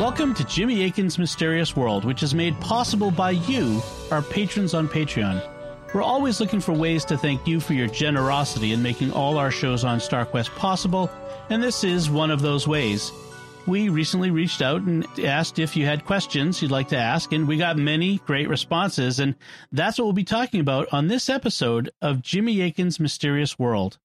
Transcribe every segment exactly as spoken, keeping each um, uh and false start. Welcome to Jimmy Akin's Mysterious World, which is made possible by you, our patrons on Patreon. We're always looking for ways to thank you for your generosity in making all our shows on StarQuest possible, and this is one of those ways. We recently reached out and asked if you had questions you'd like to ask, and we got many great responses, and that's what we'll be talking about on this episode of Jimmy Akin's Mysterious World.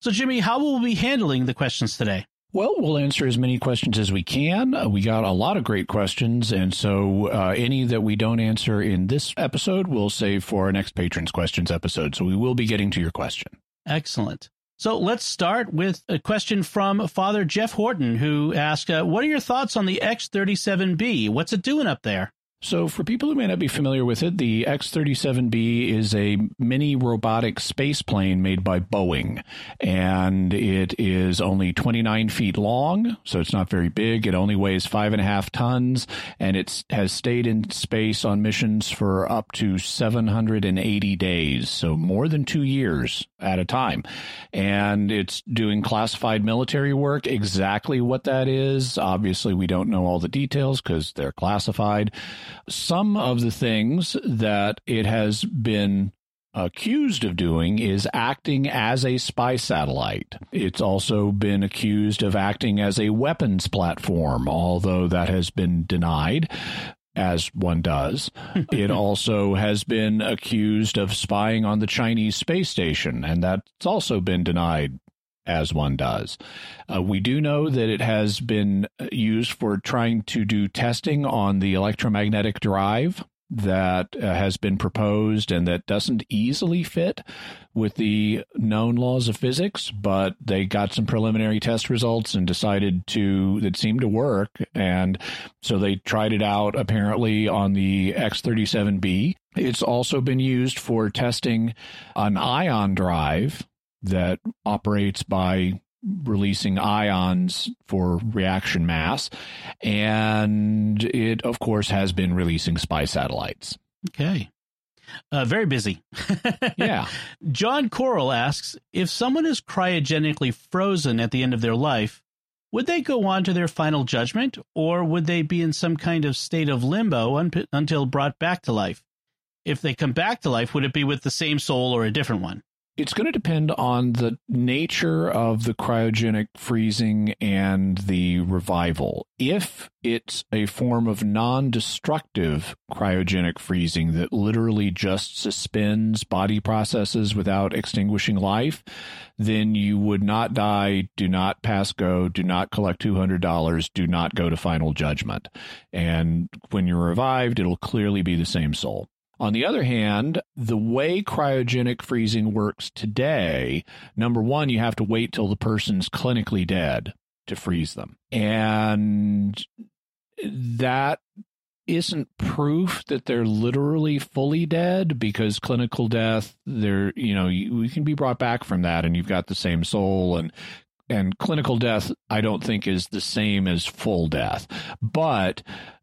So, Jimmy, how will we be handling the questions today? Well, we'll answer as many questions as we can. Uh, we got a lot of great questions, and so uh, any that we don't answer in this episode, we'll save for our next Patrons Questions episode, so we will be getting to your question. Excellent. So let's start with a question from Father Jeff Horton, who asked, uh, what are your thoughts on the X thirty-seven B? What's it doing up there? So for people who may not be familiar with it, the X thirty-seven B is a mini robotic space plane made by Boeing, and it is only twenty-nine feet long, so it's not very big. It only weighs five and a half tons, and it has stayed in space on missions for up to seven hundred eighty days, so more than two years at a time. And it's doing classified military work. Exactly what that is, obviously we don't know all the details because they're classified. Some of the things that it has been accused of doing is acting as a spy satellite. It's also been accused of acting as a weapons platform, although that has been denied, as one does. It also has been accused of spying on the Chinese space station, and that's also been denied, as one does. Uh, we do know that it has been used for trying to do testing on the electromagnetic drive that uh, has been proposed, and that doesn't easily fit with the known laws of physics, but they got some preliminary test results and decided to, that seemed to work. And so they tried it out apparently on the X thirty-seven B. It's also been used for testing an ion drive that operates by releasing ions for reaction mass. And it, of course, has been releasing spy satellites. Okay. Uh, very busy. Yeah. John Coral asks, if someone is cryogenically frozen at the end of their life, would they go on to their final judgment, or would they be in some kind of state of limbo un- until brought back to life? If they come back to life, would it be with the same soul or a different one? It's going to depend on the nature of the cryogenic freezing and the revival. If it's a form of non-destructive cryogenic freezing that literally just suspends body processes without extinguishing life, then you would not die, do not pass go, do not collect two hundred dollars, do not go to final judgment. And when you're revived, it'll clearly be the same soul. On the other hand, the way cryogenic freezing works today, number one, you have to wait till the person's clinically dead to freeze them. And that isn't proof that they're literally fully dead, because clinical death, they're, you know, we can be brought back from that and you've got the same soul. And and clinical death, I don't think, is the same as full death. But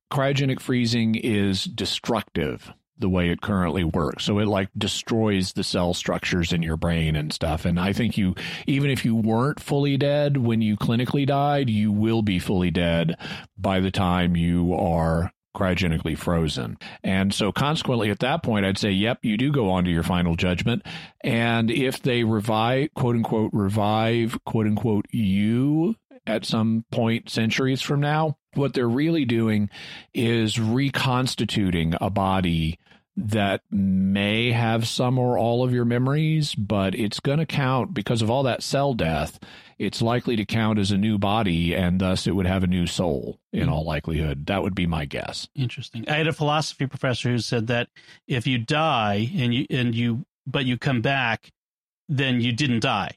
cryogenic freezing is destructive, the way it currently works. So it like destroys the cell structures in your brain and stuff. And I think you, even if you weren't fully dead when you clinically died, you will be fully dead by the time you are cryogenically frozen. And so consequently, at that point, I'd say, yep, you do go on to your final judgment. And if they revive, quote unquote, revive, quote unquote, you at some point centuries from now, what they're really doing is reconstituting a body that may have some or all of your memories, but it's going to count because of all that cell death. It's likely to count as a new body, and thus it would have a new soul in all likelihood. That would be my guess. Interesting. I had a philosophy professor who said that if you die and you and you but you come back, then you didn't die.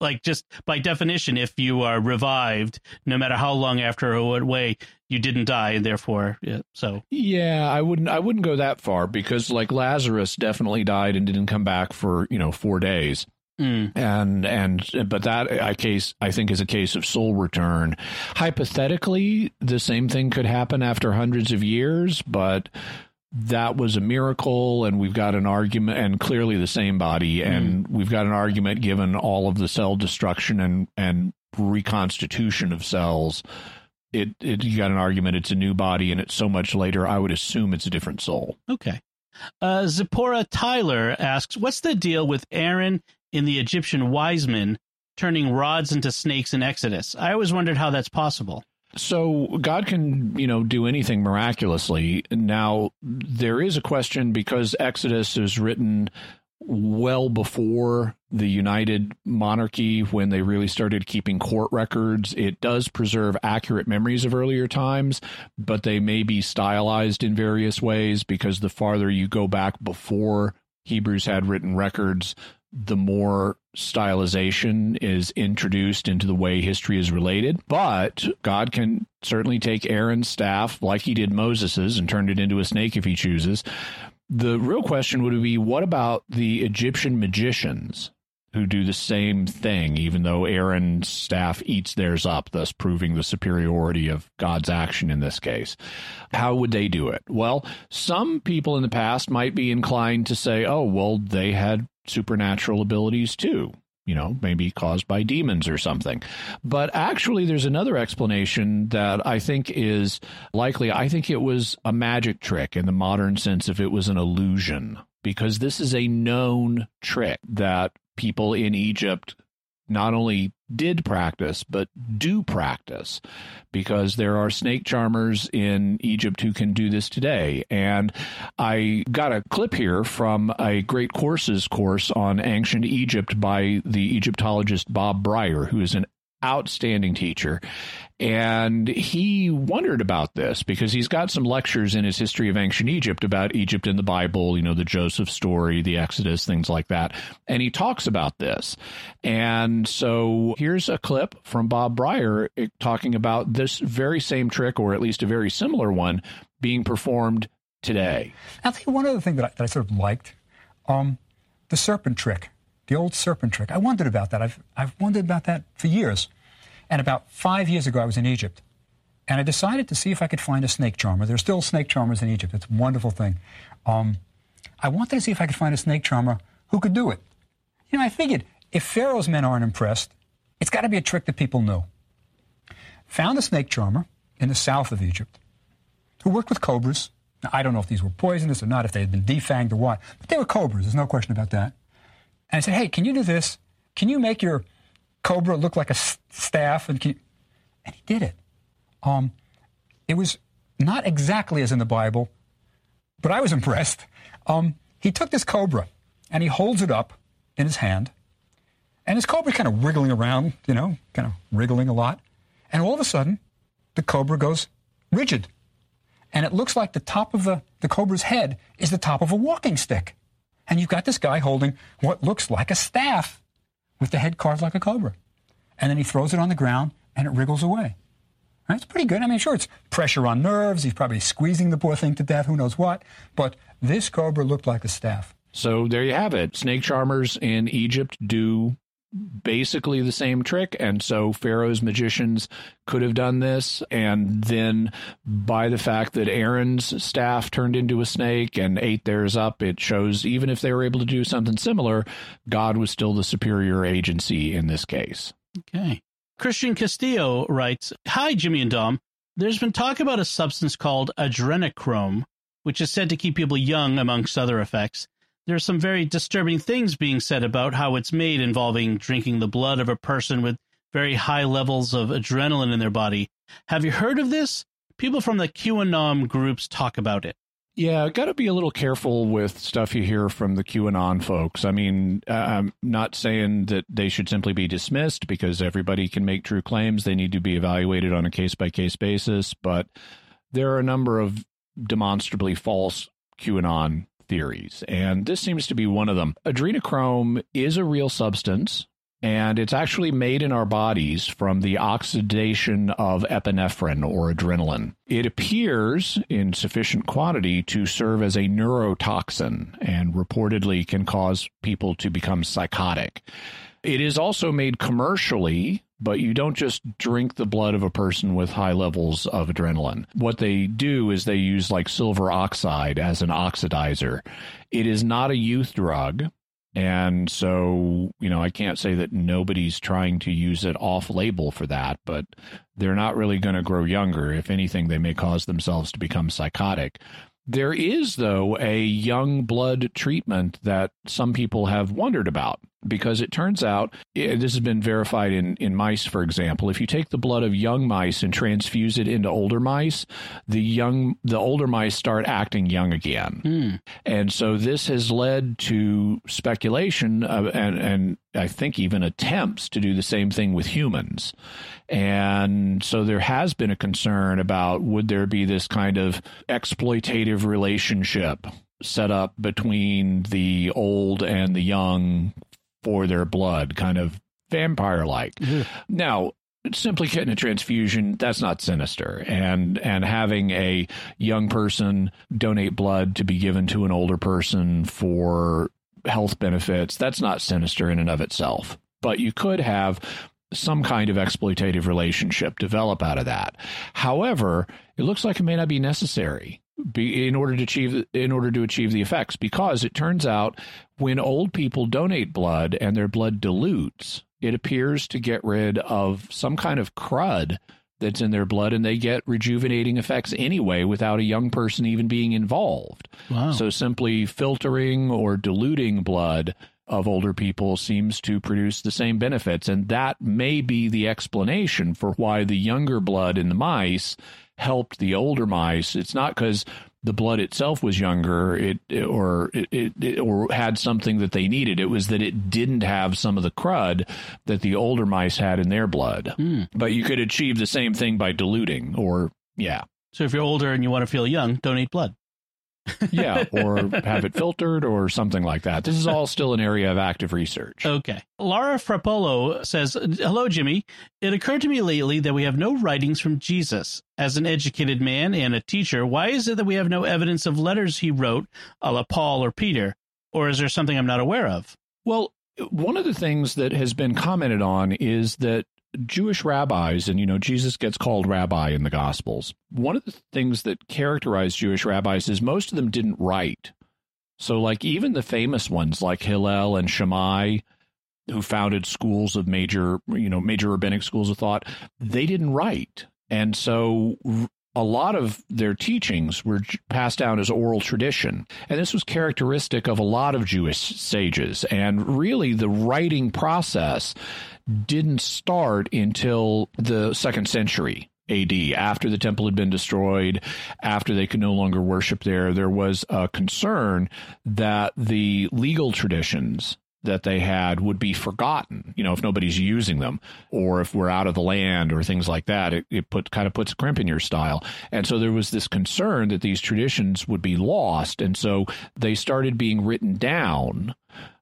Like, just by definition, if you are revived, no matter how long after or what way, you didn't die, and therefore, yeah, so. Yeah, I wouldn't I wouldn't go that far, because like Lazarus definitely died and didn't come back for, you know, four days. Mm. And and but that I case I think is a case of soul return. Hypothetically, the same thing could happen after hundreds of years, but that was a miracle, and we've got an argument, and clearly the same body, and mm. we've got an argument given all of the cell destruction and, and reconstitution of cells it, it you got an argument. It's a new body, and it's so much later. I would assume it's a different soul. Okay. Uh, Zipporah Tyler asks, "What's the deal with Aaron in the Egyptian wise men turning rods into snakes in Exodus? I always wondered how that's possible." So God can, you know, do anything miraculously. Now, there is a question because Exodus is written well before the United Monarchy, when they really started keeping court records. It does preserve accurate memories of earlier times, but they may be stylized in various ways because the farther you go back before Hebrews had written records, the more stylization is introduced into the way history is related. But God can certainly take Aaron's staff, like he did Moses's, and turn it into a snake if he chooses. The real question would be, what about the Egyptian magicians who do the same thing, even though Aaron's staff eats theirs up, thus proving the superiority of God's action in this case? How would they do it? Well, some people in the past might be inclined to say, oh, well, they had supernatural abilities too, you know, maybe caused by demons or something. But actually, there's another explanation that I think is likely. I think it was a magic trick in the modern sense if it was an illusion, because this is a known trick that people in Egypt not only did practice, but do practice, because there are snake charmers in Egypt who can do this today. And I got a clip here from a Great Courses course on ancient Egypt by the Egyptologist Bob Brier, who is an outstanding teacher. And he wondered about this because he's got some lectures in his history of ancient Egypt about Egypt in the Bible, you know, the Joseph story, the Exodus, things like that. And he talks about this. And so here's a clip from Bob Brier talking about this very same trick, or at least a very similar one, being performed today. I'll tell you one other thing that I, that I sort of liked, um, the serpent trick. The old serpent trick. I wondered about that. I've, I've wondered about that for years. And about five years ago, I was in Egypt. And I decided to see if I could find a snake charmer. There's still snake charmers in Egypt. It's a wonderful thing. Um, I wanted to see if I could find a snake charmer who could do it. You know, I figured if Pharaoh's men aren't impressed, it's got to be a trick that people know. Found a snake charmer in the south of Egypt who worked with cobras. Now, I don't know if these were poisonous or not, if they had been defanged or what. But they were cobras. There's no question about that. And I said, hey, can you do this? Can you make your cobra look like a s- staff? And, can and he did it. Um, it was not exactly as in the Bible, but I was impressed. Um, he took this cobra, and he holds it up in his hand. And his cobra's kind of wiggling around, you know, kind of wriggling a lot. And all of a sudden, the cobra goes rigid. And it looks like the top of the, the cobra's head is the top of a walking stick. And you've got this guy holding what looks like a staff with the head carved like a cobra. And then he throws it on the ground, and it wriggles away. That's pretty good. I mean, sure, it's pressure on nerves. He's probably squeezing the poor thing to death, who knows what. But this cobra looked like a staff. So there you have it. Snake charmers in Egypt do basically the same trick. And so Pharaoh's magicians could have done this. And then by the fact that Aaron's staff turned into a snake and ate theirs up, it shows even if they were able to do something similar, God was still the superior agency in this case. Okay. Christian Castillo writes, hi, Jimmy and Dom. There's been talk about a substance called adrenochrome, which is said to keep people young, amongst other effects. There's some very disturbing things being said about how it's made, involving drinking the blood of a person with very high levels of adrenaline in their body. Have you heard of this? People from the QAnon groups talk about it. Yeah, got to be a little careful with stuff you hear from the QAnon folks. I mean, I'm not saying that they should simply be dismissed because everybody can make true claims. They need to be evaluated on a case-by-case basis. But there are a number of demonstrably false QAnon theories, and this seems to be one of them. Adrenochrome is a real substance, and it's actually made in our bodies from the oxidation of epinephrine or adrenaline. It appears in sufficient quantity to serve as a neurotoxin and reportedly can cause people to become psychotic. It is also made commercially, but you don't just drink the blood of a person with high levels of adrenaline. What they do is they use like silver oxide as an oxidizer. It is not a youth drug. And so, you know, I can't say that nobody's trying to use it off label for that, but they're not really going to grow younger. If anything, they may cause themselves to become psychotic. There is, though, a young blood treatment that some people have wondered about, because it turns out, it, this has been verified in, in mice, for example, if you take the blood of young mice and transfuse it into older mice, the young, the older mice start acting young again. Mm. And so this has led to speculation of, and, and I think even attempts to do the same thing with humans. And so there has been a concern about, would there be this kind of exploitative relationship set up between the old and the young for their blood, kind of vampire-like. Now, simply getting a transfusion, that's not sinister. And and having a young person donate blood to be given to an older person for health benefits, that's not sinister in and of itself. But you could have some kind of exploitative relationship develop out of that. However, it looks like it may not be necessary be, in order to achieve in order to achieve the effects, because it turns out when old people donate blood and their blood dilutes, it appears to get rid of some kind of crud that's in their blood, and they get rejuvenating effects anyway without a young person even being involved. Wow. So simply filtering or diluting blood of older people seems to produce the same benefits. And that may be the explanation for why the younger blood in the mice helped the older mice. It's not because the blood itself was younger it, or it, it or had something that they needed. It was that it didn't have some of the crud that the older mice had in their blood. Mm. But you could achieve the same thing by diluting or, yeah. So if you're older and you want to feel young, donate blood. Yeah, or have it filtered or something like that. This is all still an area of active research. Okay. Laura Frappolo says, hello, Jimmy. It occurred to me lately that we have no writings from Jesus. As an educated man and a teacher, why is it that we have no evidence of letters he wrote, a la Paul or Peter? Or is there something I'm not aware of? Well, one of the things that has been commented on is that Jewish rabbis, and, you know, Jesus gets called rabbi in the Gospels. One of the things that characterized Jewish rabbis is most of them didn't write. So, like, even the famous ones like Hillel and Shammai, who founded schools of major, you know, major rabbinic schools of thought, they didn't write. And so a lot of their teachings were passed down as oral tradition. And this was characteristic of a lot of Jewish sages. And really, the writing process didn't start until the second century A D, after the temple had been destroyed, after they could no longer worship there. There was a concern that the legal traditions that they had would be forgotten, you know, if nobody's using them, or if we're out of the land or things like that. It, it put kind of puts a crimp in your style. And so there was this concern that these traditions would be lost. And so they started being written down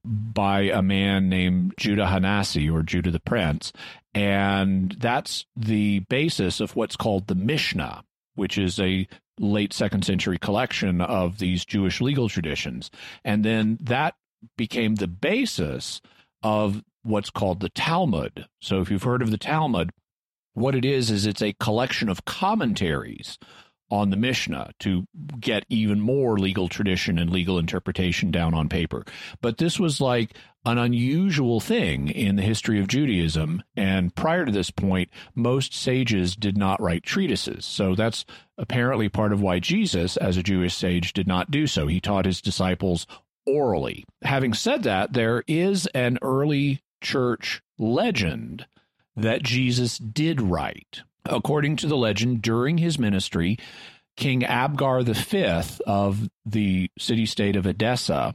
by a man named Judah Hanasi, or Judah the Prince. And that's the basis of what's called the Mishnah, which is a late second century collection of these Jewish legal traditions. And then that became the basis of what's called the Talmud. So if you've heard of the Talmud, what it is, is it's a collection of commentaries on the Mishnah to get even more legal tradition and legal interpretation down on paper. But this was like an unusual thing in the history of Judaism. And prior to this point, most sages did not write treatises. So that's apparently part of why Jesus, as a Jewish sage, did not do so. He taught his disciples orally. Having said that, there is an early church legend that Jesus did write. According to the legend, during his ministry, King Abgar the Fifth of the city-state of Edessa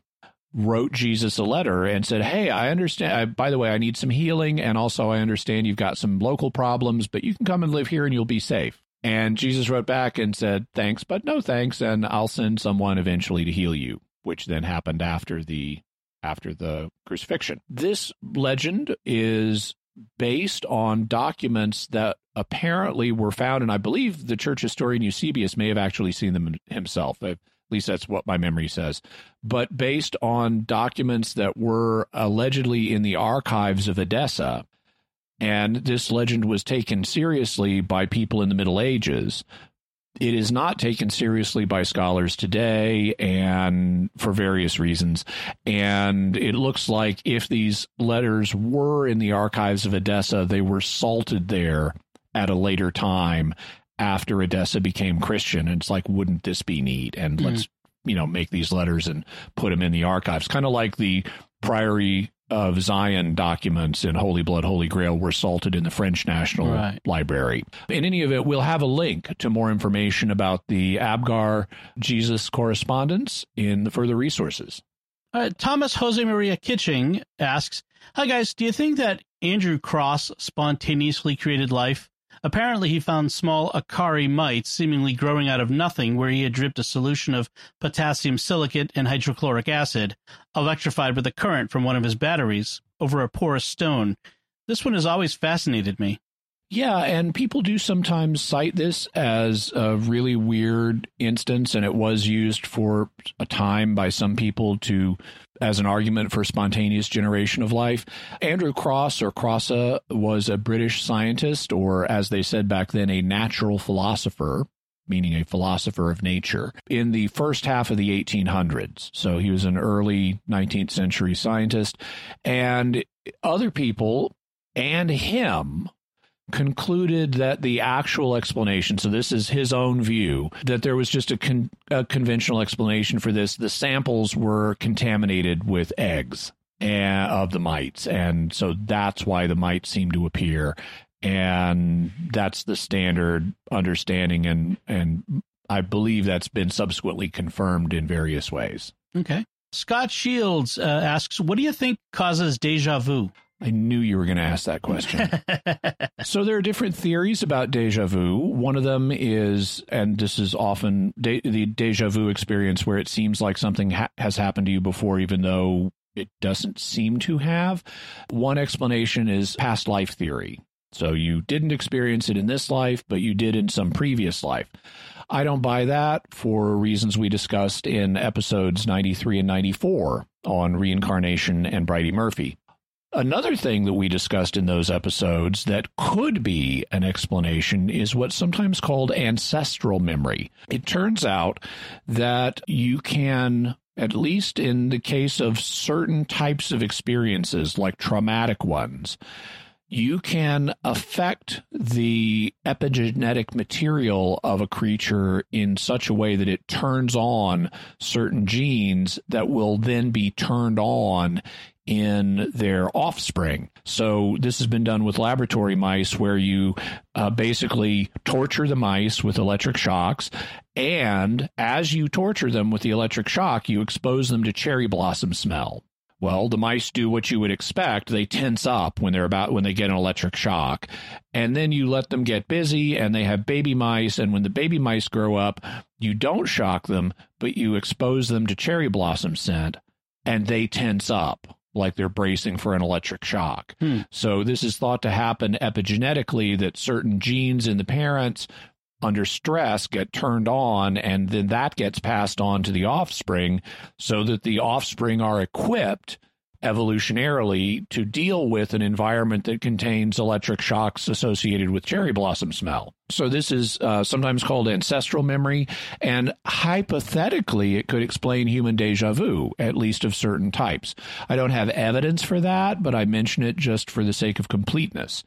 wrote Jesus a letter and said, hey, I understand, I, by the way, I need some healing, and also I understand you've got some local problems, but you can come and live here and you'll be safe. And Jesus wrote back and said, thanks, but no thanks, and I'll send someone eventually to heal you, which then happened after the after the crucifixion. This legend is based on documents that apparently were found, and I believe the church historian Eusebius may have actually seen them himself. At least that's what my memory says. But based on documents that were allegedly in the archives of Edessa, and this legend was taken seriously by people in the Middle Ages, It is not taken seriously by scholars today, and for various reasons. And it looks like if these letters were in the archives of Edessa, they were salted there at a later time after Edessa became Christian. And it's like, wouldn't this be neat? And mm. let's, you know, make these letters and put them in the archives, kind of like the Priory of Zion documents in Holy Blood, Holy Grail were salted in the French National right. Library. In any event, we'll have a link to more information about the Abgar Jesus correspondence in the further resources. Uh, Thomas Jose Maria Kitching asks, hi, guys, do you think that Andrew Cross spontaneously created life? Apparently, he found small Akari mites seemingly growing out of nothing where he had dripped a solution of potassium silicate and hydrochloric acid, electrified with a current from one of his batteries, over a porous stone. This one has always fascinated me. Yeah, and people do sometimes cite this as a really weird instance, and it was used for a time by some people to as an argument for spontaneous generation of life. Andrew Cross, or Crossa, was a British scientist, or as they said back then, a natural philosopher, meaning a philosopher of nature, in the first half of the eighteen hundreds. So he was an early nineteenth century scientist, and other people and him concluded that the actual explanation, so this is his own view, that there was just a, con a conventional explanation for this. The samples were contaminated with eggs and, of the mites, and so that's why the mites seem to appear, and that's the standard understanding, and, and I believe that's been subsequently confirmed in various ways. Okay. Scott Shields uh, asks, what do you think causes déjà vu? I knew you were going to ask that question. So there are different theories about deja vu. One of them is, and this is often de the deja vu experience where it seems like something ha has happened to you before, even though it doesn't seem to have. One explanation is past life theory. So you didn't experience it in this life, but you did in some previous life. I don't buy that for reasons we discussed in episodes ninety-three and ninety-four on reincarnation and Bridey Murphy. Another thing that we discussed in those episodes that could be an explanation is what's sometimes called ancestral memory. It turns out that you can, at least in the case of certain types of experiences, like traumatic ones, you can affect the epigenetic material of a creature in such a way that it turns on certain genes that will then be turned on in their offspring. So this has been done with laboratory mice where you uh, basically torture the mice with electric shocks. And as you torture them with the electric shock, you expose them to cherry blossom smell. Well, the mice do what you would expect. They tense up when they're about when they get an electric shock. And then you let them get busy and they have baby mice. And when the baby mice grow up, you don't shock them, but you expose them to cherry blossom scent and they tense up, like they're bracing for an electric shock. Hmm. So this is thought to happen epigenetically, that certain genes in the parents under stress get turned on, and then that gets passed on to the offspring so that the offspring are equipped evolutionarily to deal with an environment that contains electric shocks associated with cherry blossom smell. So this is uh, sometimes called ancestral memory, and hypothetically it could explain human deja vu, at least of certain types. I don't have evidence for that, but I mention it just for the sake of completeness.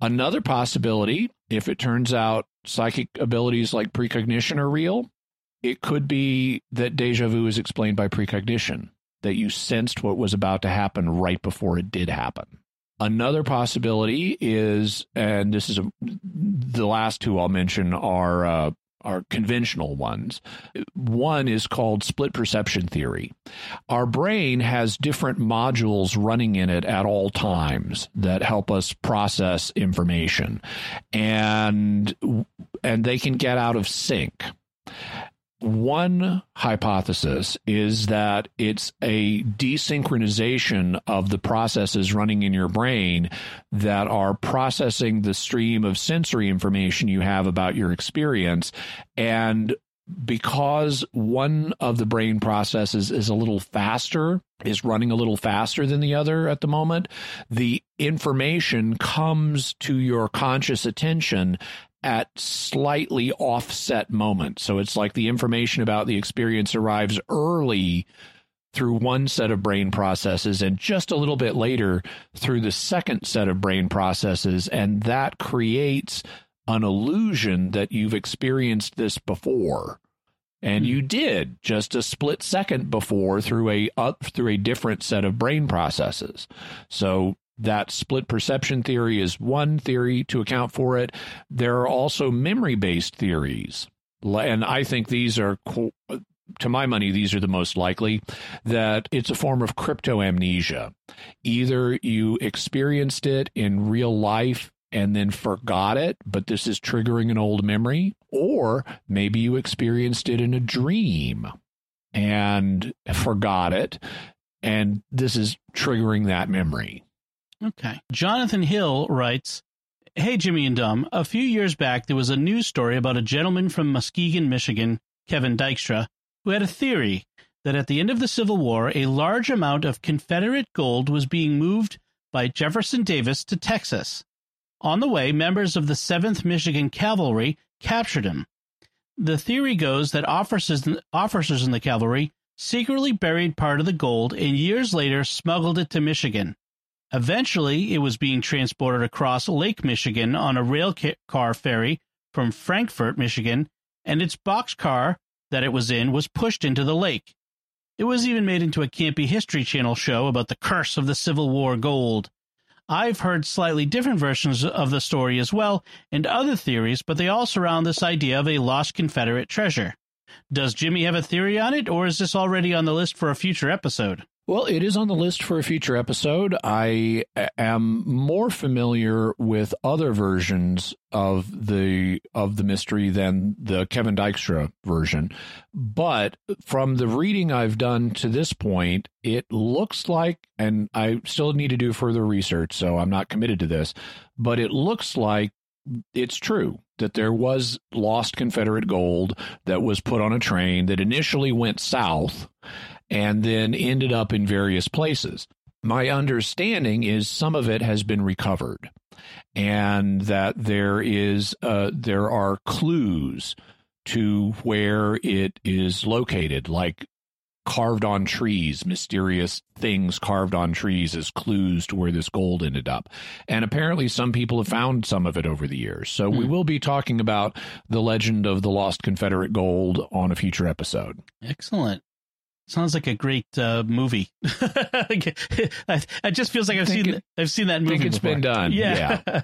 Another possibility, if it turns out psychic abilities like precognition are real, it could be that deja vu is explained by precognition, that you sensed what was about to happen right before it did happen. Another possibility is, and this is a, the last two I'll mention are, uh, are conventional ones. One is called split perception theory. Our brain has different modules running in it at all times that help us process information, and, and they can get out of sync. One hypothesis is that it's a desynchronization of the processes running in your brain that are processing the stream of sensory information you have about your experience. And because one of the brain processes is a little faster, is running a little faster than the other at the moment, the information comes to your conscious attention at slightly offset moments. So it's like the information about the experience arrives early through one set of brain processes and just a little bit later through the second set of brain processes. And that creates an illusion that you've experienced this before. And you did just a split second before through a up through a different set of brain processes. So that split perception theory is one theory to account for it. There are also memory-based theories. And I think these are, to my money, these are the most likely, that it's a form of crypto amnesia. Either you experienced it in real life and then forgot it, but this is triggering an old memory, or maybe you experienced it in a dream and forgot it, and this is triggering that memory. Okay. Jonathan Hill writes, "Hey, Jimmy and Dom, a few years back, there was a news story about a gentleman from Muskegon, Michigan, Kevin Dykstra, who had a theory that at the end of the Civil War, a large amount of Confederate gold was being moved by Jefferson Davis to Texas. On the way, members of the seventh Michigan Cavalry captured him. The theory goes that officers, officers in the cavalry secretly buried part of the gold and years later smuggled it to Michigan. Eventually, it was being transported across Lake Michigan on a rail car ferry from Frankfort, Michigan, and its boxcar that it was in was pushed into the lake. It was even made into a campy History Channel show about the curse of the Civil War gold. I've heard slightly different versions of the story as well, and other theories, but they all surround this idea of a lost Confederate treasure. Does Jimmy have a theory on it, or is this already on the list for a future episode?" Well, it is on the list for a future episode. I am more familiar with other versions of the of the mystery than the Kevin Dykstra version. But from the reading I've done to this point, it looks like, and I still need to do further research, so I'm not committed to this, but it looks like it's true that there was lost Confederate gold that was put on a train that initially went south and then ended up in various places. My understanding is some of it has been recovered, and that there is uh, there are clues to where it is located, like carved on trees, mysterious things carved on trees as clues to where this gold ended up. And apparently some people have found some of it over the years. So mm. we will be talking about the legend of the lost Confederate gold on a future episode. Excellent. Sounds like a great uh, movie. It just feels like I've seen it, I've seen that movie. I think it's before. Been done. Yeah. yeah.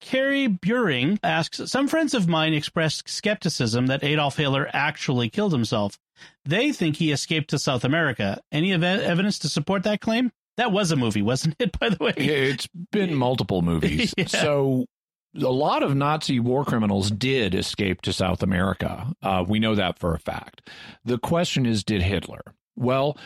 Carrie Buring asks, "Some friends of mine expressed skepticism that Adolf Hitler actually killed himself. They think he escaped to South America. Any ev- evidence to support that claim?" That was a movie, wasn't it, by the way? It's been multiple movies. yeah. So a lot of Nazi war criminals did escape to South America. Uh, we know that for a fact. The question is, did Hitler? Well,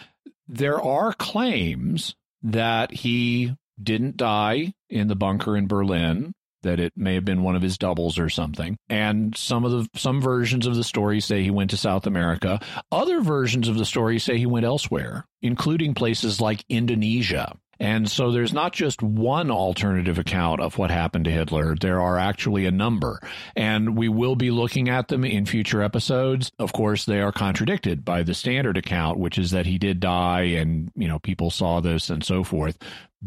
there are claims that he didn't die in the bunker in Berlin, that it may have been one of his doubles or something. And some of the some versions of the story say he went to South America. Other versions of the story say he went elsewhere, including places like Indonesia. And so there's not just one alternative account of what happened to Hitler. There are actually a number, and we will be looking at them in future episodes. Of course, they are contradicted by the standard account, which is that he did die and, you know, people saw this and so forth.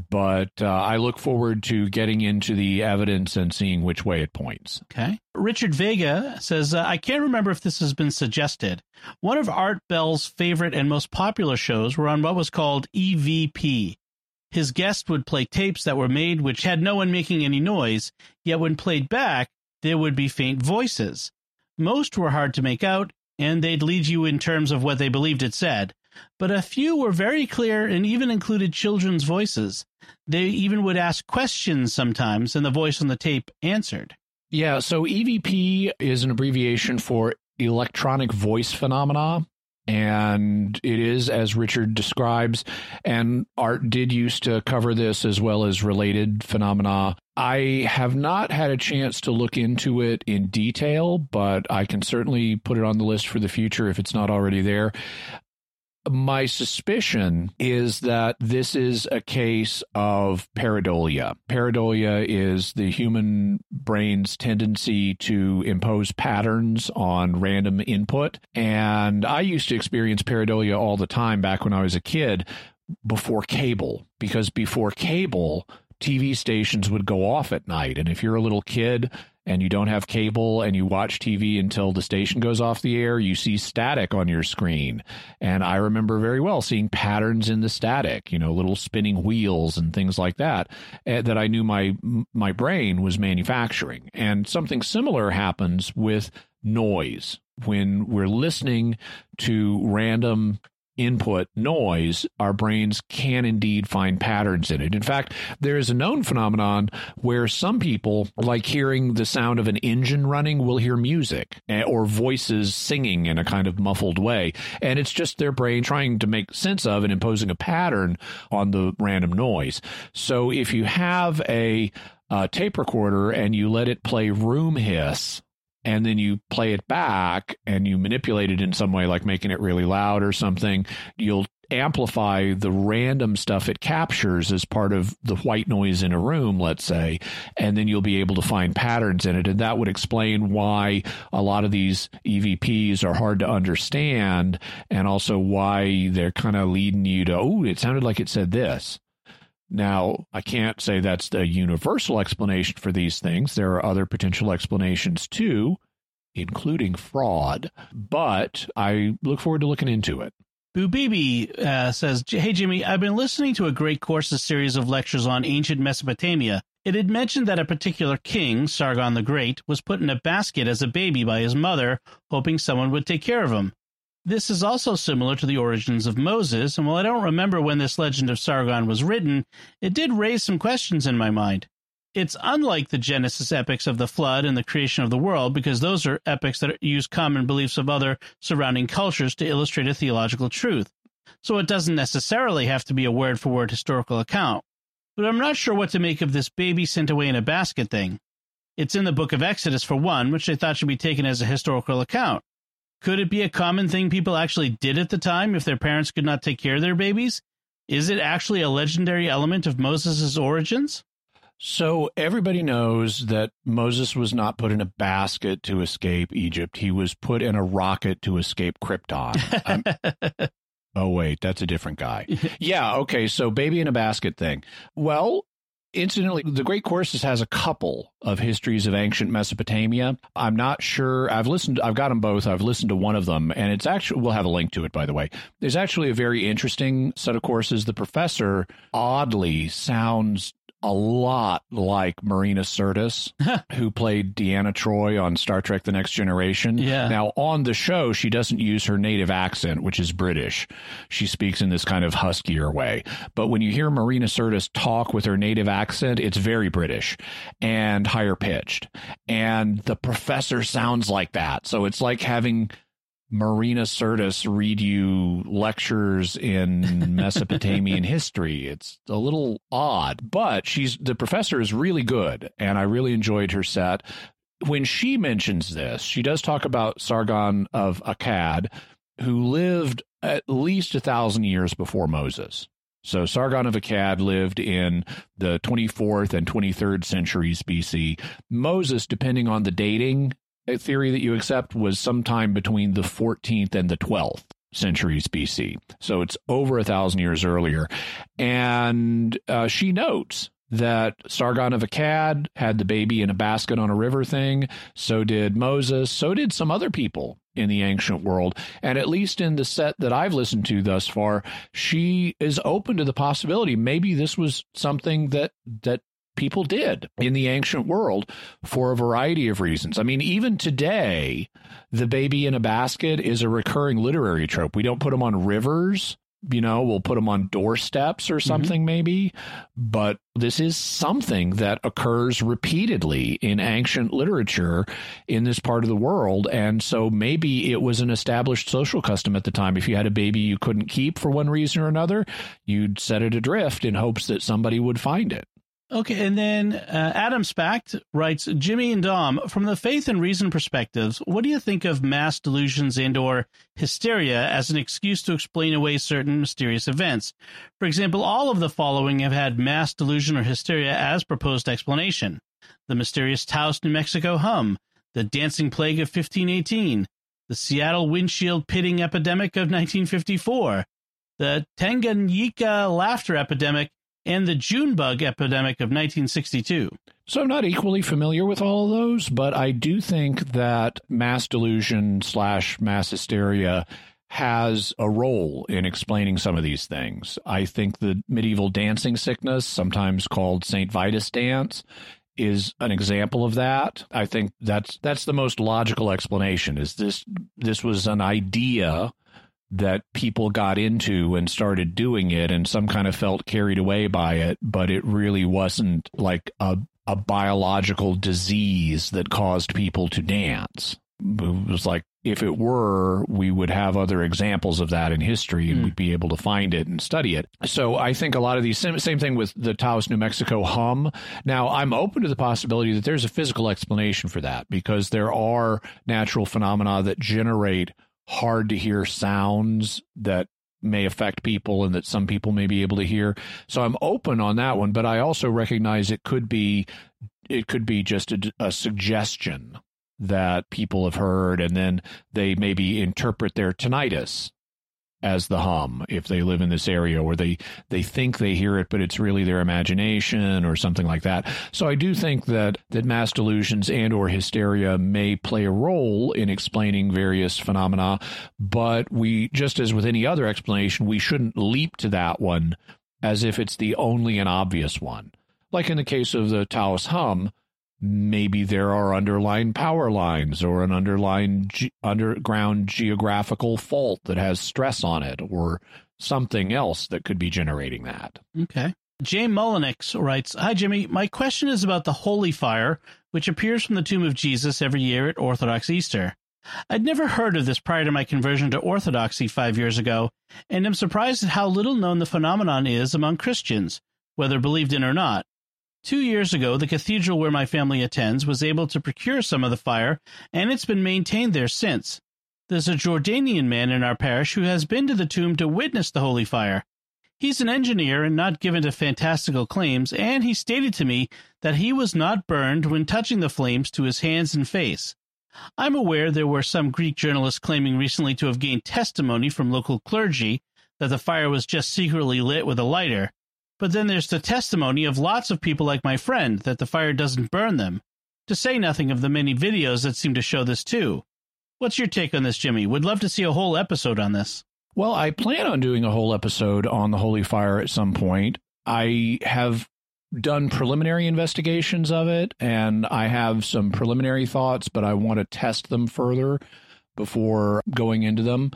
But uh, I look forward to getting into the evidence and seeing which way it points. Okay. Richard Vega says, uh, "I can't remember if this has been suggested. One of Art Bell's favorite and most popular shows were on what was called E V P. His guest would play tapes that were made which had no one making any noise, yet when played back, there would be faint voices. Most were hard to make out, and they'd lead you in terms of what they believed it said. But a few were very clear and even included children's voices. They even would ask questions sometimes, and the voice on the tape answered." Yeah, so E V P is an abbreviation for Electronic Voice Phenomena. And it is, as Richard describes, and Art did used to cover this as well as related phenomena. I have not had a chance to look into it in detail, but I can certainly put it on the list for the future if it's not already there. my suspicion is that this is a case of pareidolia. Pareidolia is the human brain's tendency to impose patterns on random input. And I used to experience pareidolia all the time back when I was a kid before cable, because before cable, T V stations would go off at night. And if you're a little kid and you don't have cable and you watch T V until the station goes off the air, you see static on your screen. And I remember very well seeing patterns in the static, you know, little spinning wheels and things like that, that I knew my my brain was manufacturing. And something similar happens with noise. When we're listening to random input noise, our brains can indeed find patterns in it. In fact, there is a known phenomenon where some people, like hearing the sound of an engine running, will hear music or voices singing in a kind of muffled way. And it's just their brain trying to make sense of and imposing a pattern on the random noise. So if you have a, a tape recorder and you let it play room hiss, and then you play it back and you manipulate it in some way, like making it really loud or something, you'll amplify the random stuff it captures as part of the white noise in a room, let's say, and then you'll be able to find patterns in it. And that would explain why a lot of these E V Ps are hard to understand, and also why they're kind of leading you to, oh, it sounded like it said this. Now, I can't say that's the universal explanation for these things. There are other potential explanations too, including fraud, but I look forward to looking into it. Bubibi uh, says, "Hey, Jimmy, I've been listening to a Great Courses series of lectures on ancient Mesopotamia. It had mentioned that a particular king, Sargon the Great, was put in a basket as a baby by his mother, hoping someone would take care of him. This is also similar to the origins of Moses, and while I don't remember when this legend of Sargon was written, it did raise some questions in my mind. It's unlike the Genesis epics of the flood and the creation of the world, because those are epics that use common beliefs of other surrounding cultures to illustrate a theological truth. So it doesn't necessarily have to be a word-for-word historical account. But I'm not sure what to make of this baby sent away in a basket thing. It's in the book of Exodus, for one, which I thought should be taken as a historical account. Could it be a common thing people actually did at the time if their parents could not take care of their babies? Is it actually a legendary element of Moses' origins?" So everybody knows that Moses was not put in a basket to escape Egypt. He was put in a rocket to escape Krypton. Oh, wait, that's a different guy. Yeah, okay, so baby in a basket thing. Well, incidentally, the Great Courses has a couple of histories of ancient Mesopotamia. I'm not sure. I've listened. I've got them both. I've listened to one of them, and it's actually, we'll have a link to it, by the way. There's actually a very interesting set of courses. The professor oddly sounds a lot like Marina Sirtis, who played Deanna Troi on Star Trek The Next Generation. Yeah. Now, on the show, she doesn't use her native accent, which is British. She speaks in this kind of huskier way. But when you hear Marina Sirtis talk with her native accent, it's very British and higher pitched. And the professor sounds like that. So it's like having Marina Sirtis read you lectures in Mesopotamian history. It's a little odd, but she's the professor is really good, and I really enjoyed her set. When she mentions this, she does talk about Sargon of Akkad, who lived at least a thousand years before Moses. So Sargon of Akkad lived in the twenty-fourth and twenty-third centuries B C. Moses, depending on the dating a theory that you accept, was sometime between the fourteenth and the twelfth centuries B C. So it's over a thousand years earlier. And uh, she notes that Sargon of Akkad had the baby in a basket on a river thing. So did Moses. So did some other people in the ancient world. And at least in the set that I've listened to thus far, she is open to the possibility. Maybe this was something that that people did in the ancient world for a variety of reasons. I mean, even today, the baby in a basket is a recurring literary trope. We don't put them on rivers, you know, we'll put them on doorsteps or something, mm-hmm. maybe. But this is something that occurs repeatedly in ancient literature in this part of the world. And so maybe it was an established social custom at the time. If you had a baby you couldn't keep for one reason or another, you'd set it adrift in hopes that somebody would find it. Okay, and then uh, Adam Spacht writes, Jimmy and Dom, from the faith and reason perspectives, what do you think of mass delusions and or hysteria as an excuse to explain away certain mysterious events? For example, all of the following have had mass delusion or hysteria as proposed explanation. The mysterious Taos, New Mexico hum, the dancing plague of fifteen eighteen, the Seattle windshield pitting epidemic of nineteen fifty-four, the Tanganyika laughter epidemic, and the June bug epidemic of nineteen sixty-two. So I'm not equally familiar with all of those, but I do think that mass delusion slash mass hysteria has a role in explaining some of these things. I think the medieval dancing sickness, sometimes called Saint Vitus dance, is an example of that. I think that's that's the most logical explanation, is this this was an idea that people got into and started doing it, and some kind of felt carried away by it, but it really wasn't like a, a biological disease that caused people to dance. It was like, if it were, we would have other examples of that in history, and mm. we'd be able to find it and study it. So I think a lot of these, same, same thing with the Taos, New Mexico hum. Now, I'm open to the possibility that there's a physical explanation for that, because there are natural phenomena that generate hard to hear sounds that may affect people and that some people may be able to hear. So I'm open on that one, but I also recognize it could be it could be just a, a suggestion that people have heard, and then they maybe interpret their tinnitus as the hum if they live in this area, or they they think they hear it, but it's really their imagination or something like that. So I do think that that mass delusions and or hysteria may play a role in explaining various phenomena, but we, just as with any other explanation, we shouldn't leap to that one as if it's the only and obvious one. Like in the case of the Taos hum, maybe there are underlying power lines or an underlying ge- underground geographical fault that has stress on it, or something else that could be generating that. Okay. Jay Mullenix writes, Hi, Jimmy. My question is about the Holy Fire, which appears from the tomb of Jesus every year at Orthodox Easter. I'd never heard of this prior to my conversion to Orthodoxy five years ago, and am surprised at how little known the phenomenon is among Christians, whether believed in or not. Two years ago, the cathedral where my family attends was able to procure some of the fire, and it's been maintained there since. There's a Jordanian man in our parish who has been to the tomb to witness the Holy Fire. He's an engineer and not given to fantastical claims, and he stated to me that he was not burned when touching the flames to his hands and face. I'm aware there were some Greek journalists claiming recently to have gained testimony from local clergy that the fire was just secretly lit with a lighter. But then there's the testimony of lots of people like my friend that the fire doesn't burn them, to say nothing of the many videos that seem to show this too. What's your take on this, Jimmy? Would love to see a whole episode on this. Well, I plan on doing a whole episode on the Holy Fire at some point. I have done preliminary investigations of it, and I have some preliminary thoughts, but I want to test them further before going into them.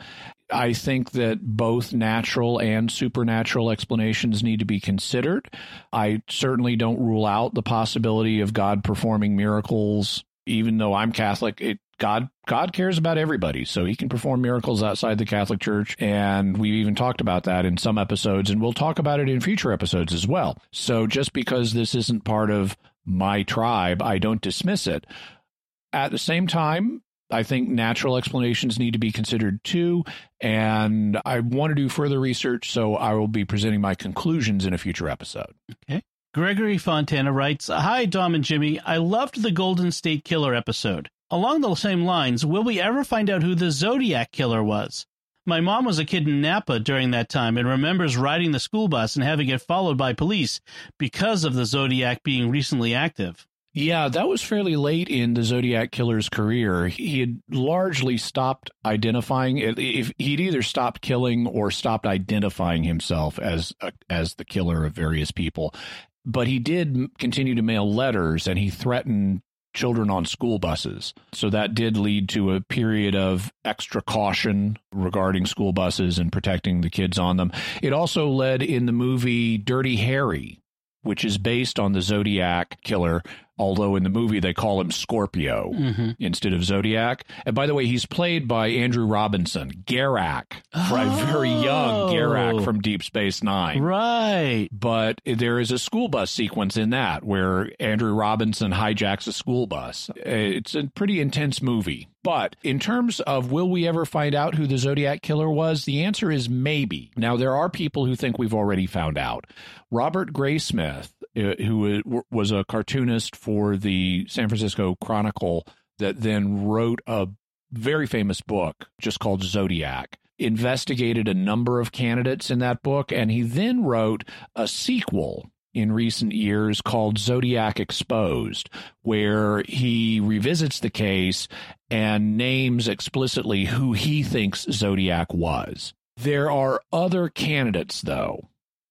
I think that both natural and supernatural explanations need to be considered. I certainly don't rule out the possibility of God performing miracles. Even though I'm Catholic, it, God God cares about everybody, so he can perform miracles outside the Catholic Church, and we've even talked about that in some episodes, and we'll talk about it in future episodes as well. So just because this isn't part of my tribe, I don't dismiss it. At the same time, I think natural explanations need to be considered too, and I want to do further research, so I will be presenting my conclusions in a future episode. Okay. Gregory Fontana writes, Hi, Dom and Jimmy. I loved the Golden State Killer episode. Along the same lines, will we ever find out who the Zodiac Killer was? My mom was a kid in Napa during that time and remembers riding the school bus and having it followed by police because of the Zodiac being recently active. Yeah, that was fairly late in the Zodiac Killer's career. He had largely stopped identifying. If he'd either stopped killing or stopped identifying himself as a, as the killer of various people. But he did continue to mail letters, and he threatened children on school buses. So that did lead to a period of extra caution regarding school buses and protecting the kids on them. It also led in the movie Dirty Harry, which is based on the Zodiac Killer. although in the movie they call him Scorpio mm-hmm. instead of Zodiac. And by the way, he's played by Andrew Robinson, Garak, oh. right? Very young Garak from Deep Space Nine. Right. But there is a school bus sequence in that where Andrew Robinson hijacks a school bus. It's a pretty intense movie. But in terms of will we ever find out who the Zodiac Killer was, the answer is maybe. Now, there are people who think we've already found out. Robert Gray Smith, who was a cartoonist for the San Francisco Chronicle that then wrote a very famous book just called Zodiac, investigated a number of candidates in that book, and he then wrote a sequel in recent years called Zodiac Exposed, where he revisits the case and names explicitly who he thinks Zodiac was. There are other candidates, though.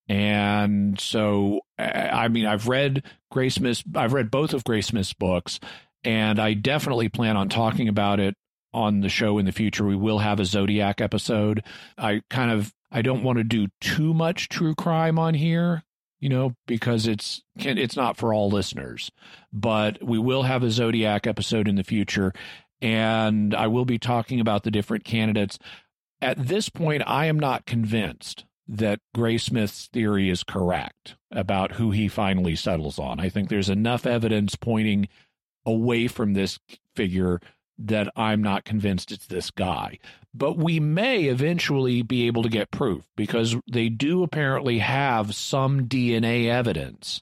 And so, I mean, I've read Gray Smith's, I've read both of Gray Smith's books, and I definitely plan on talking about it on the show in the future. We will have a Zodiac episode. I kind of, I don't want to do too much true crime on here, you know, because it's it's not for all listeners. But we will have a Zodiac episode in the future, and I will be talking about the different candidates. At this point, I am not convinced that Gray Smith's theory is correct about who he finally settles on. I think there's enough evidence pointing away from this figure that I'm not convinced it's this guy. But we may eventually be able to get proof, because they do apparently have some D N A evidence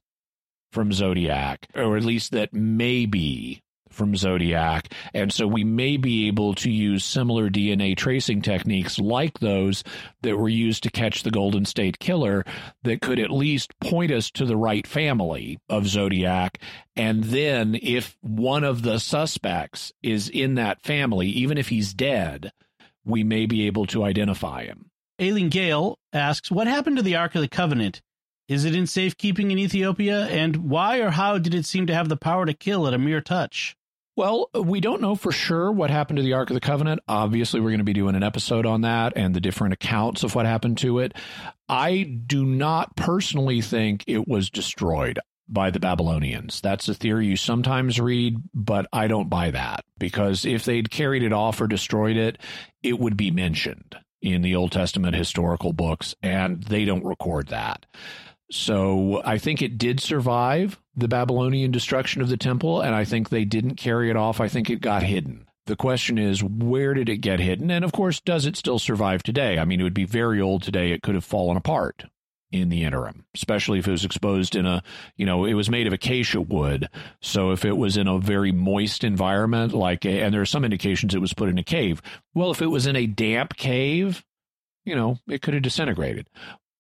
from Zodiac, or at least that may be from Zodiac. And so we may be able to use similar D N A tracing techniques like those that were used to catch the Golden State Killer that could at least point us to the right family of Zodiac. And then if one of the suspects is in that family, even if he's dead, we may be able to identify him. Aileen Gale asks, what happened to the Ark of the Covenant? Is it in safekeeping in Ethiopia? And why or how did it seem to have the power to kill at a mere touch? Well, we don't know for sure what happened to the Ark of the Covenant. Obviously, we're going to be doing an episode on that and the different accounts of what happened to it. I do not personally think it was destroyed by the Babylonians. That's a theory you sometimes read, but I don't buy that, because if they'd carried it off or destroyed it, it would be mentioned in the Old Testament historical books, and they don't record that. So I think it did survive the Babylonian destruction of the temple, and I think they didn't carry it off. I think it got hidden. The question is, where did it get hidden? And, of course, does it still survive today? I mean, it would be very old today. It could have fallen apart in the interim, especially if it was exposed in a, you know, it was made of acacia wood. So if it was in a very moist environment, like, a, and there are some indications it was put in a cave. Well, if it was in a damp cave, you know, it could have disintegrated.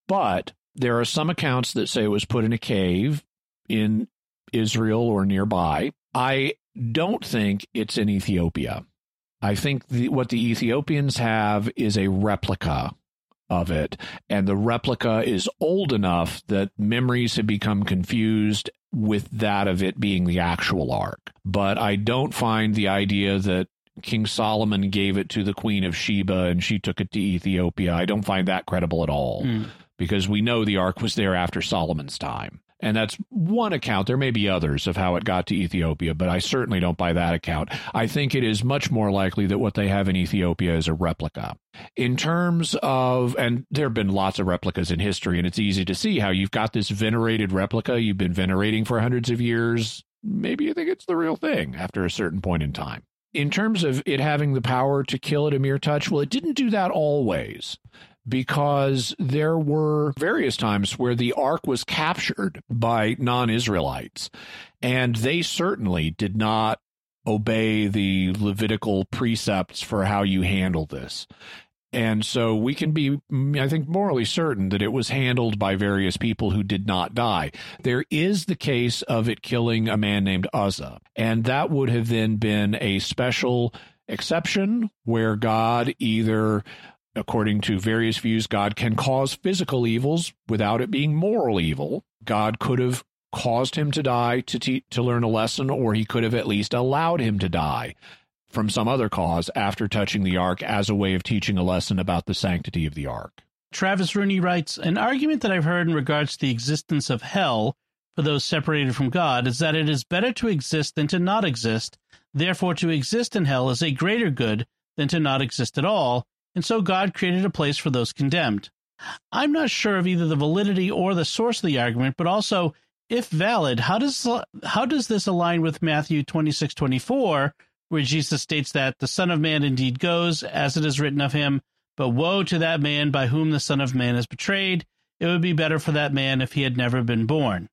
But there are some accounts that say it was put in a cave in Israel or nearby. I don't think it's in Ethiopia. I think the, what the Ethiopians have is a replica of it, and the replica is old enough that memories have become confused with that of it being the actual Ark. But I don't find the idea that King Solomon gave it to the Queen of Sheba and she took it to Ethiopia. I don't find that credible at all. Mm. Because we know the Ark was there after Solomon's time. And that's one account. There may be others of how it got to Ethiopia, but I certainly don't buy that account. I think it is much more likely that what they have in Ethiopia is a replica. In terms of, and there have been lots of replicas in history, and it's easy to see how you've got this venerated replica you've been venerating for hundreds of years. Maybe you think it's the real thing after a certain point in time. In terms of it having the power to kill at a mere touch, well, it didn't do that always, because there were various times where the Ark was captured by non-Israelites, and they certainly did not obey the Levitical precepts for how you handle this. And so we can be, I think, morally certain that it was handled by various people who did not die. There is the case of it killing a man named Uzzah, and that would have then been a special exception where God either, according to various views, God can cause physical evils without it being moral evil. God could have caused him to die to te- to learn a lesson, or he could have at least allowed him to die from some other cause after touching the Ark as a way of teaching a lesson about the sanctity of the Ark. Travis Rooney writes, an argument that I've heard in regards to the existence of hell for those separated from God is that it is better to exist than to not exist. Therefore, to exist in hell is a greater good than to not exist at all, and so God created a place for those condemned. I'm not sure of either the validity or the source of the argument, but also, if valid, how does how does this align with Matthew twenty-six twenty-four, where Jesus states that the Son of Man indeed goes, as it is written of him, but woe to that man by whom the Son of Man is betrayed. It would be better for that man if he had never been born.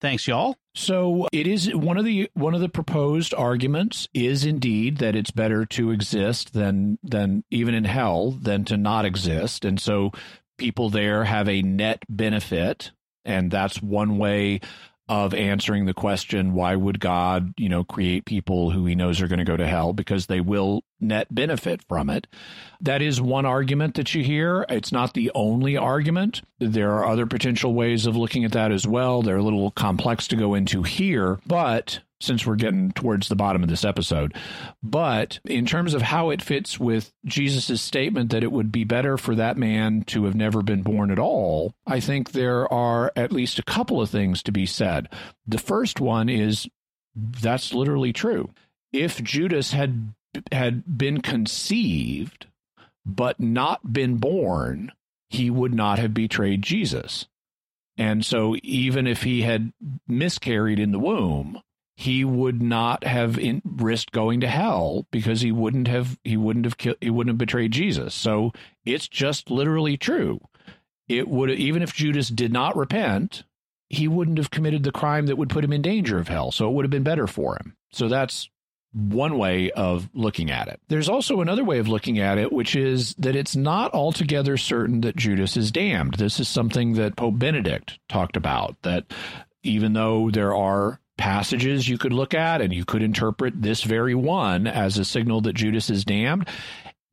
Thanks, y'all. So it is one of the one of the proposed arguments is indeed that it's better to exist than than even in hell than to not exist. And so people there have a net benefit. And that's one way of answering the question, why would God, you know, create people who he knows are going to go to hell? Because they will net benefit from it. That is one argument that you hear. It's not the only argument. There are other potential ways of looking at that as well. They're a little complex to go into here, but since we're getting towards the bottom of this episode. But in terms of how it fits with Jesus's statement that it would be better for that man to have never been born at all, I think there are at least a couple of things to be said. The first one is that's literally true. If Judas had had been conceived but not been born, he would not have betrayed Jesus. And so even if he had miscarried in the womb, he would not have in, risked going to hell because he wouldn't have he wouldn't have ki- he wouldn't have betrayed Jesus. So it's just literally true. It would, even if Judas did not repent, he wouldn't have committed the crime that would put him in danger of hell. So it would have been better for him. So that's one way of looking at it. There's also another way of looking at it, which is that it's not altogether certain that Judas is damned. This is something that Pope Benedict talked about, that even though there are passages you could look at and you could interpret this very one as a signal that Judas is damned,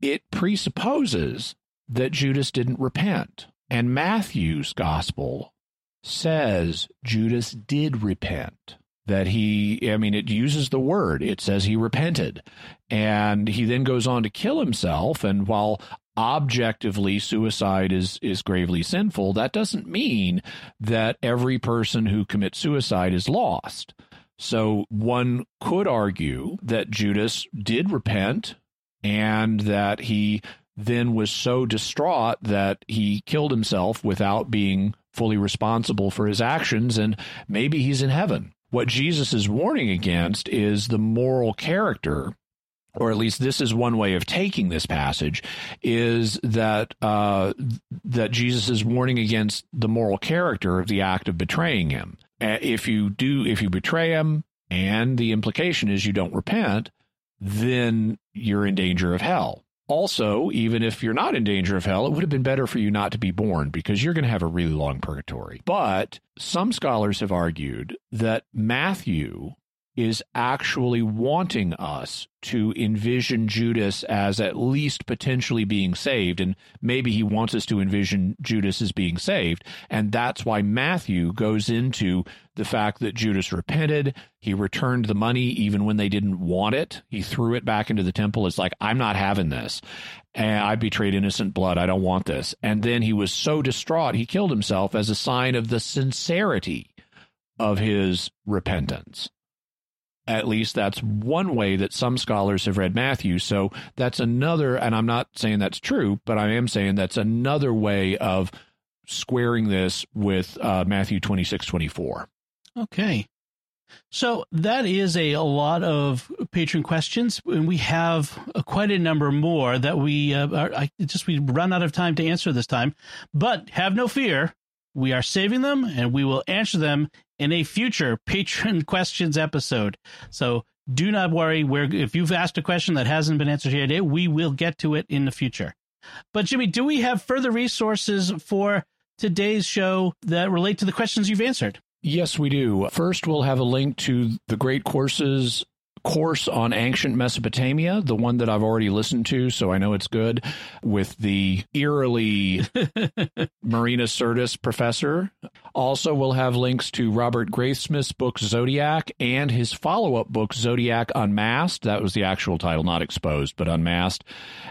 it presupposes that Judas didn't repent. And Matthew's gospel says Judas did repent, that he, I mean, it uses the word, it says he repented. And he then goes on to kill himself. And while objectively suicide is is gravely sinful, that doesn't mean that every person who commits suicide is lost. So one could argue that Judas did repent and that he then was so distraught that he killed himself without being fully responsible for his actions, and maybe he's in heaven. What Jesus is warning against is the moral character, or at least this is one way of taking this passage, is that uh, that Jesus is warning against the moral character of the act of betraying him. If you do, if you betray him, and the implication is you don't repent, then you're in danger of hell. Also, even if you're not in danger of hell, it would have been better for you not to be born because you're going to have a really long purgatory. But some scholars have argued that Matthew is actually wanting us to envision Judas as at least potentially being saved. And maybe he wants us to envision Judas as being saved. And that's why Matthew goes into the fact that Judas repented. He returned the money even when they didn't want it. He threw it back into the temple. It's like, I'm not having this. And I betrayed innocent blood. I don't want this. And then he was so distraught, he killed himself as a sign of the sincerity of his repentance. At least that's one way that some scholars have read Matthew. So that's another, and I'm not saying that's true, but I am saying that's another way of squaring this with uh, Matthew twenty-six twenty-four. Okay. So that is a, a lot of patron questions, and we have quite a number more that we uh, are, I, just we run out of time to answer this time. But have no fear. We are saving them, and we will answer them in a future Patron Questions episode. So do not worry. We're, if you've asked a question that hasn't been answered here today, we will get to it in the future. But, Jimmy, do we have further resources for today's show that relate to the questions you've answered? Yes, we do. First, we'll have a link to the Great Courses course on ancient Mesopotamia, the one that I've already listened to, so I know it's good, with the eerily Marina Sirtis professor. Also, we'll have links to Robert Graysmith's book Zodiac and his follow-up book Zodiac Unmasked. That was the actual title, not Exposed, but Unmasked.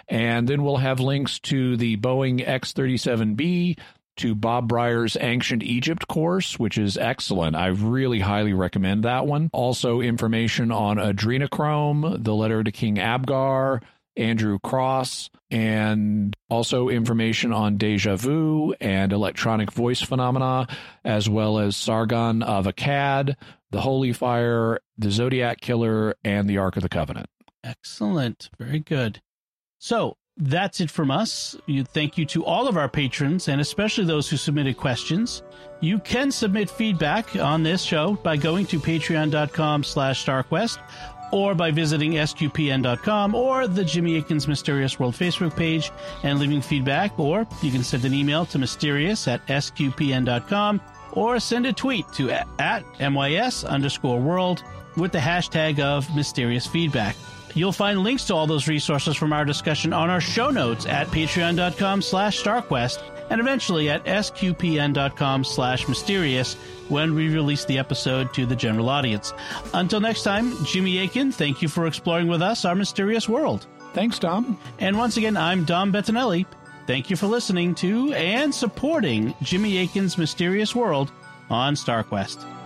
And then we'll have links to the Boeing X thirty-seven B to Bob Brier's Ancient Egypt course, which is excellent. I really highly recommend that one. Also, information on Adrenochrome, the letter to King Abgar, Andrew Cross, and also information on Deja Vu and Electronic Voice Phenomena, as well as Sargon of Akkad, the Holy Fire, the Zodiac Killer, and the Ark of the Covenant. Excellent. Very good. So that's it from us. Thank you to all of our patrons, and especially those who submitted questions. You can submit feedback on this show by going to patreon.com slash StarQuest, or by visiting S Q P N dot com or the Jimmy Akin's Mysterious World Facebook page and leaving feedback, or you can send an email to mysterious at S Q P N dot com, or send a tweet to at M Y S underscore world with the hashtag of mysterious feedback. You'll find links to all those resources from our discussion on our show notes at patreon.com slash StarQuest and eventually at sqpn.com slash mysterious when we release the episode to the general audience. Until next time, Jimmy Akin, thank you for exploring with us our mysterious world. Thanks, Dom. And once again, I'm Dom Bettinelli. Thank you for listening to and supporting Jimmy Akin's Mysterious World on StarQuest.